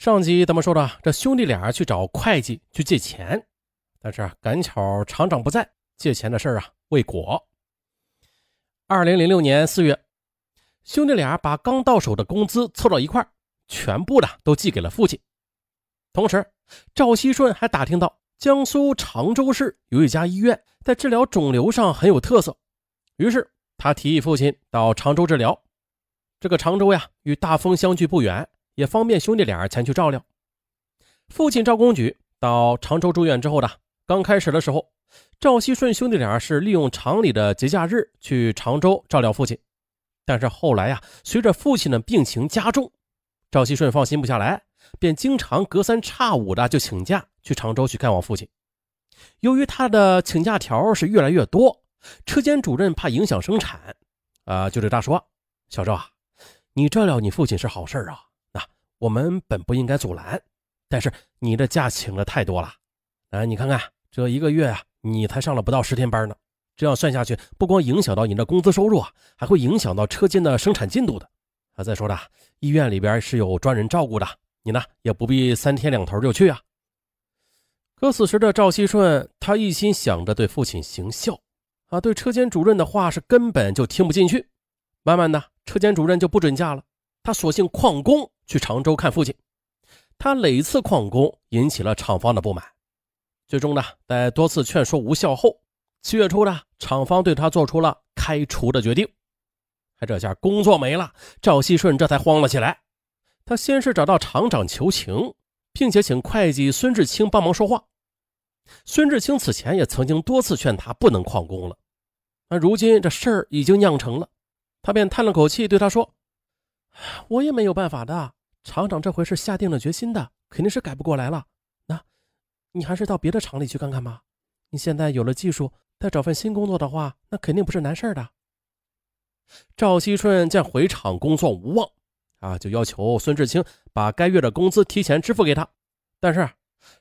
上集咱们说到，这兄弟俩去找会计去借钱，但是赶巧厂长不在，借钱的事未果。2006年4月，兄弟俩把刚到手的工资凑到一块，全部的都寄给了父亲。同时，赵熙顺还打听到江苏常州市有一家医院在治疗肿瘤上很有特色，于是他提议父亲到常州治疗。这个常州呀，与大丰相距不远，也方便兄弟俩前去照料。父亲赵公举到常州住院之后的，刚开始的时候，赵熙顺兄弟俩是利用厂里的节假日去常州照料父亲。但是后来呀，随着父亲的病情加重，赵熙顺放心不下来，便经常隔三差五的就请假去常州去看望父亲。由于他的请假条是越来越多，车间主任怕影响生产，就对他说：“小赵啊，你照料你父亲是好事啊，我们本不应该阻拦，但是你的假请的太多了，你看看这一个月你才上了不到10天班呢，这样算下去，不光影响到你的工资收入还会影响到车间的生产进度的。再说了，医院里边是有专人照顾的，你呢也不必3天2头就去啊。”可此时的赵熙顺，他一心想着对父亲行孝对车间主任的话是根本就听不进去。慢慢的，车间主任就不准假了，他索性旷工去常州看父亲。他累次旷工，引起了厂方的不满。最终呢，在多次劝说无效后，7月初呢，厂方对他做出了开除的决定。这下工作没了，赵熙顺这才慌了起来。他先是找到厂长求情，并且请会计孙志清帮忙说话。孙志清此前也曾经多次劝他不能旷工了，如今这事儿已经酿成了，他便叹了口气对他说：“我也没有办法的，厂长这回是下定了决心的，肯定是改不过来了。你还是到别的厂里去看看吧，你现在有了技术，再找份新工作的话，那肯定不是难事的。”赵熙顺见回厂工作无望就要求孙志清把该月的工资提前支付给他。但是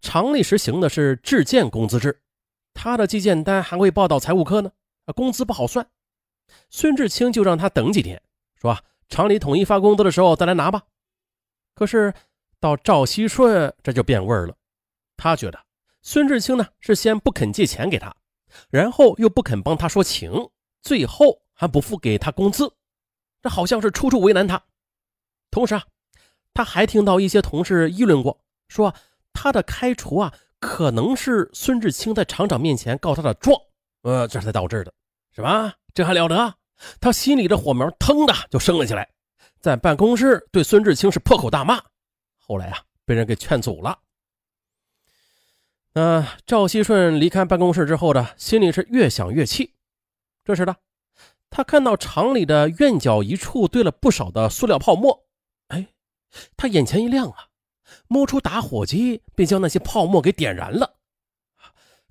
厂里实行的是计件工资制，他的计件单还会报到财务科呢，工资不好算。孙志清就让他等几天，说厂里统一发工资的时候再来拿吧。可是到赵熙顺这就变味儿了，他觉得孙志清呢是先不肯借钱给他，然后又不肯帮他说情，最后还不付给他工资，这好像是处处为难他。同时他还听到一些同事议论过，说他的开除可能是孙志清在厂长面前告他的状，这才导致的。什么？这还了得他心里的火苗腾的就升了起来，在办公室对孙志清是破口大骂。后来被人给劝阻了。赵熙顺离开办公室之后的心里是越想越气。这时的他看到厂里的院角一处堆了不少的塑料泡沫，他眼前一亮摸出打火机便将那些泡沫给点燃了。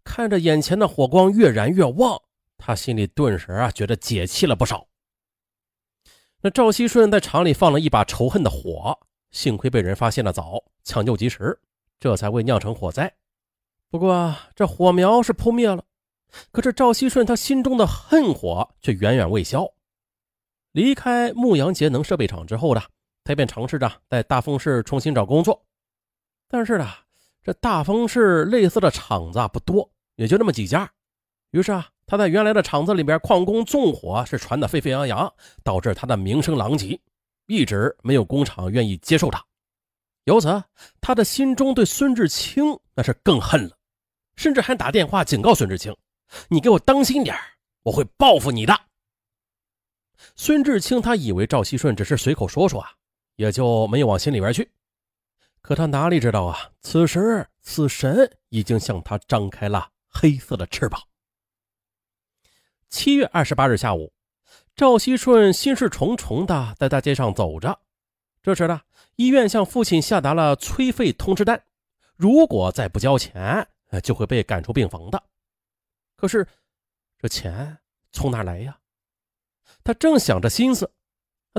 看着眼前的火光越燃越旺，他心里顿时觉得解气了不少。那赵熙顺在厂里放了一把仇恨的火，幸亏被人发现的早，抢救及时，这才会酿成火灾。不过这火苗是扑灭了，可是赵熙顺他心中的恨火却远远未消。离开牧羊节能设备厂之后呢，他便尝试着在大丰市重新找工作。但是呢，这大丰市类似的厂子不多，也就那么几家。于是他在原来的厂子里边旷工纵火是传得沸沸扬扬，导致他的名声狼藉，一直没有工厂愿意接受他。由此他的心中对孙志清那是更恨了，甚至还打电话警告孙志清：“你给我当心点，我会报复你的。”孙志清他以为赵熙顺只是随口说说也就没有往心里边去。可他哪里知道此时死神已经向他张开了黑色的翅膀。7月28日下午，赵熙顺心事重重的在大街上走着。这时呢，医院向父亲下达了催费通知单，如果再不交钱就会被赶出病房的。可是这钱从哪来呀？他正想着心思，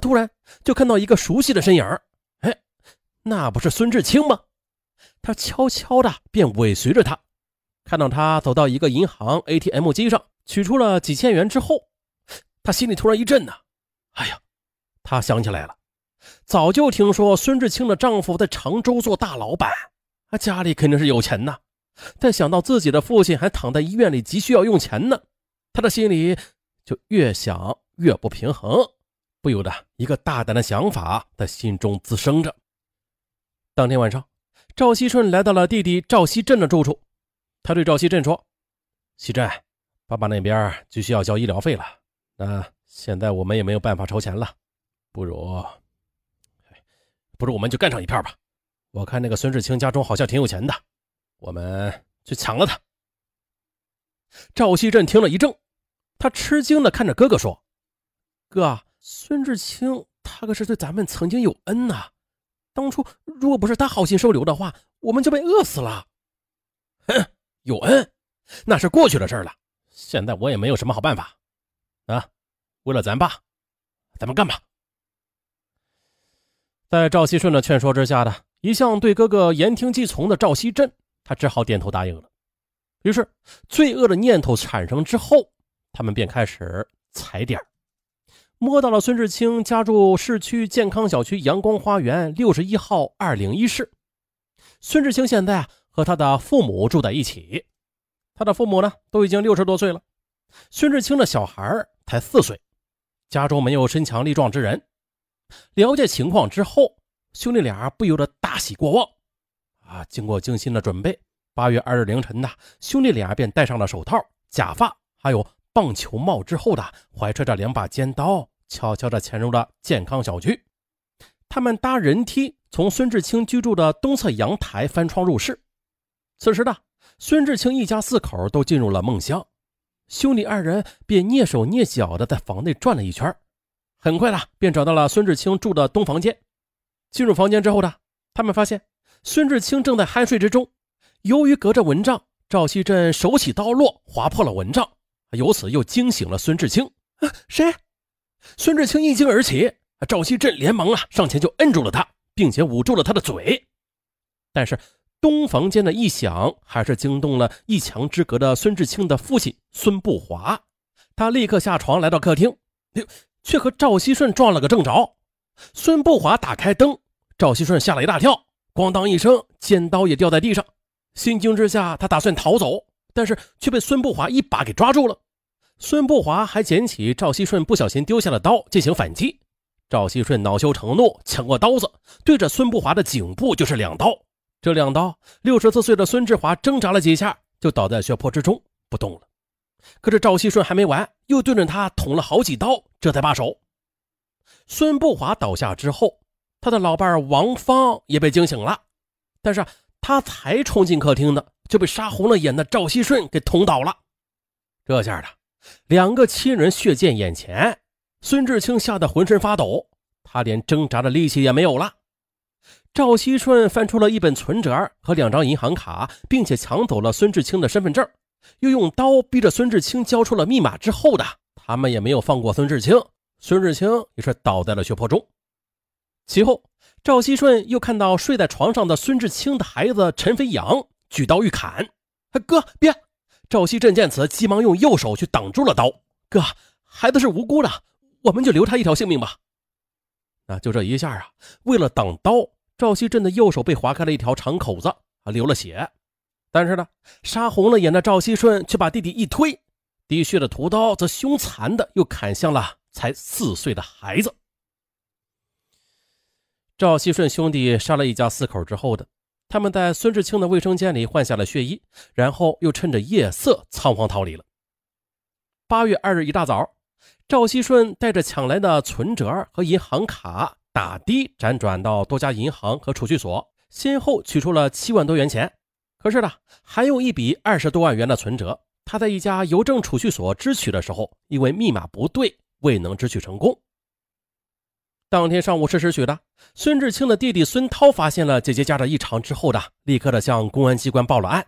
突然就看到一个熟悉的身影，那不是孙志清吗？他悄悄的便尾随着他，看到他走到一个银行 ATM 机上，取出了几千元之后，他心里突然一震。他想起来了，早就听说孙志清的丈夫在常州做大老板，家里肯定是有钱呐。但想到自己的父亲还躺在医院里急需要用钱呢，他的心里就越想越不平衡，不由得一个大胆的想法在心中滋生着。当天晚上，赵熙顺来到了弟弟赵熙振的住处，他对赵熙振说：熙振，爸爸那边急需要交医疗费了，那现在我们也没有办法筹钱了，不如我们就干上一片吧。我看那个孙志清家中好像挺有钱的，我们去抢了他。赵熙振听了一怔，他吃惊地看着哥哥说：哥，孙志清他可是对咱们曾经有恩呐，当初如果不是他好心收留的话，我们就被饿死了。哼，有恩那是过去的事了，现在我也没有什么好办法啊，为了咱爸咱们干吧。在赵熙顺的劝说之下的，一向对哥哥言听计从的赵熙振，他只好点头答应了。于是罪恶的念头产生之后，他们便开始踩点，摸到了孙志清家住市区健康小区阳光花园61号201室。孙志清现在和他的父母住在一起，他的父母呢都已经60多岁了，孙志清的小孩才4岁，家中没有身强力壮之人。了解情况之后，兄弟俩不由得大喜过望啊！经过精心的准备，8月2日凌晨，兄弟俩便戴上了手套、假发还有棒球帽之后，怀揣着2把尖刀，悄悄地潜入了健康小区。他们搭人梯从孙志清居住的东侧阳台翻窗入室。此时孙志清一家4口都进入了梦乡，兄弟2人便蹑手蹑脚地在房内转了一圈，很快便找到了孙志清住的东房间。进入房间之后他们发现孙志清正在酣睡之中，由于隔着蚊帐，赵熙振手起刀落划破了蚊帐，由此又惊醒了孙志清。谁？孙志清一惊而起，赵熙振连忙上前就摁住了他，并且捂住了他的嘴。但是东房间的异响还是惊动了1墙之隔的孙志清的父亲孙步华，他立刻下床来到客厅，却和赵熙顺撞了个正着。孙步华打开灯，赵熙顺吓了一大跳，咣当一声，尖刀也掉在地上。心惊之下，他打算逃走，但是却被孙步华一把给抓住了。孙步华还捡起赵熙顺不小心丢下的刀进行反击。赵熙顺恼羞成怒，抢过刀子对着孙步华的颈部就是2刀。这2刀 ,64 岁的孙志华挣扎了几下就倒在血泊之中不动了。可是赵熙顺还没完，又对着他捅了好几刀，这才罢手。孙步华倒下之后，他的老伴王芳也被惊醒了，但是他才冲进客厅的，就被杀红了眼的赵熙顺给捅倒了。这下2个亲人血溅眼前，孙志清吓得浑身发抖，他连挣扎的力气也没有了。赵熙顺翻出了1本存折和2张银行卡，并且抢走了孙志清的身份证，又用刀逼着孙志清交出了密码之后，他们也没有放过孙志清，孙志清也是倒在了血泊中。其后赵熙顺又看到睡在床上的孙志清的孩子陈飞扬举刀欲砍，哥别！赵熙振见此急忙用右手去挡住了刀，哥，孩子是无辜的，我们就留他一条性命吧。那就这一下为了挡刀，赵熙振的右手被划开了一条长口子，流了血。但是杀红了眼的赵熙顺却把弟弟一推，滴血的屠刀则凶残的又砍向了才4岁的孩子。赵熙顺兄弟杀了一家4口之后的，他们在孙志清的卫生间里换下了血衣，然后又趁着夜色仓皇逃离了。8月2日一大早，赵熙顺带着抢来的存折和银行卡，打的辗转到多家银行和储蓄所，先后取出了7万多元钱。可是还有一笔20多万元的存折，他在一家邮政储蓄所支取的时候，因为密码不对，未能支取成功。当天上午10时许的，孙志清的弟弟孙涛发现了姐姐家的异常之后立刻向公安机关报了案。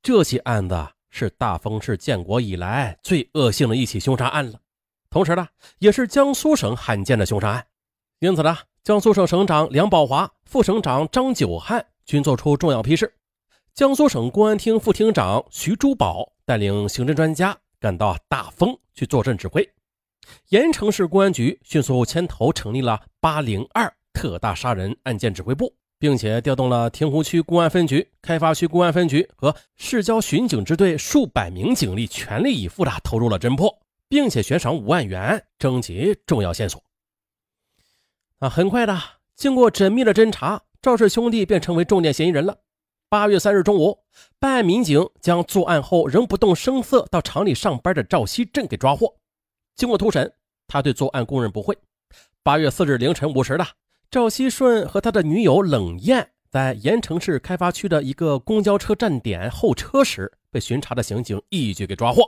这起案子是大丰市建国以来最恶性的一起凶杀案了，同时也是江苏省罕见的凶杀案。因此江苏省省长梁宝华、副省长张九汉均作出重要批示。江苏省公安厅副厅长徐珠宝带领刑侦专家赶到大丰去坐镇指挥，盐城市公安局迅速牵头成立了802特大杀人案件指挥部，并且调动了亭湖区公安分局、开发区公安分局和市郊巡警支队数百名警力，全力以赴地投入了侦破，并且悬赏5万元征集重要线索。很快的，经过缜密的侦查，赵氏兄弟便成为重点嫌疑人了。8月3日中午，办案民警将作案后仍不动声色到厂里上班的赵锡振给抓获。经过突审，他对作案供认不讳。8月4日凌晨5时的，赵锡顺和他的女友冷艳在盐城市开发区的一个公交车站点候车时，被巡查的刑警一举给抓获。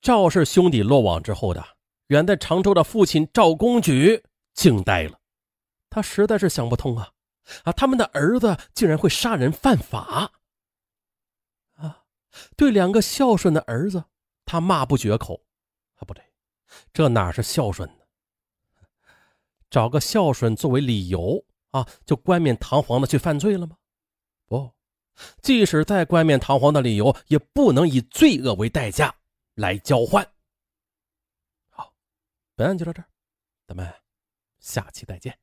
赵氏兄弟落网之后的，远在常州的父亲赵公举惊呆了，他实在是想不通啊，他们的儿子竟然会杀人犯法对2个孝顺的儿子他骂不绝口。不对，这哪是孝顺呢？找个孝顺作为理由就冠冕堂皇的去犯罪了吗？不，即使再冠冕堂皇的理由也不能以罪恶为代价来交换。好，本案就到这儿，咱们下期再见。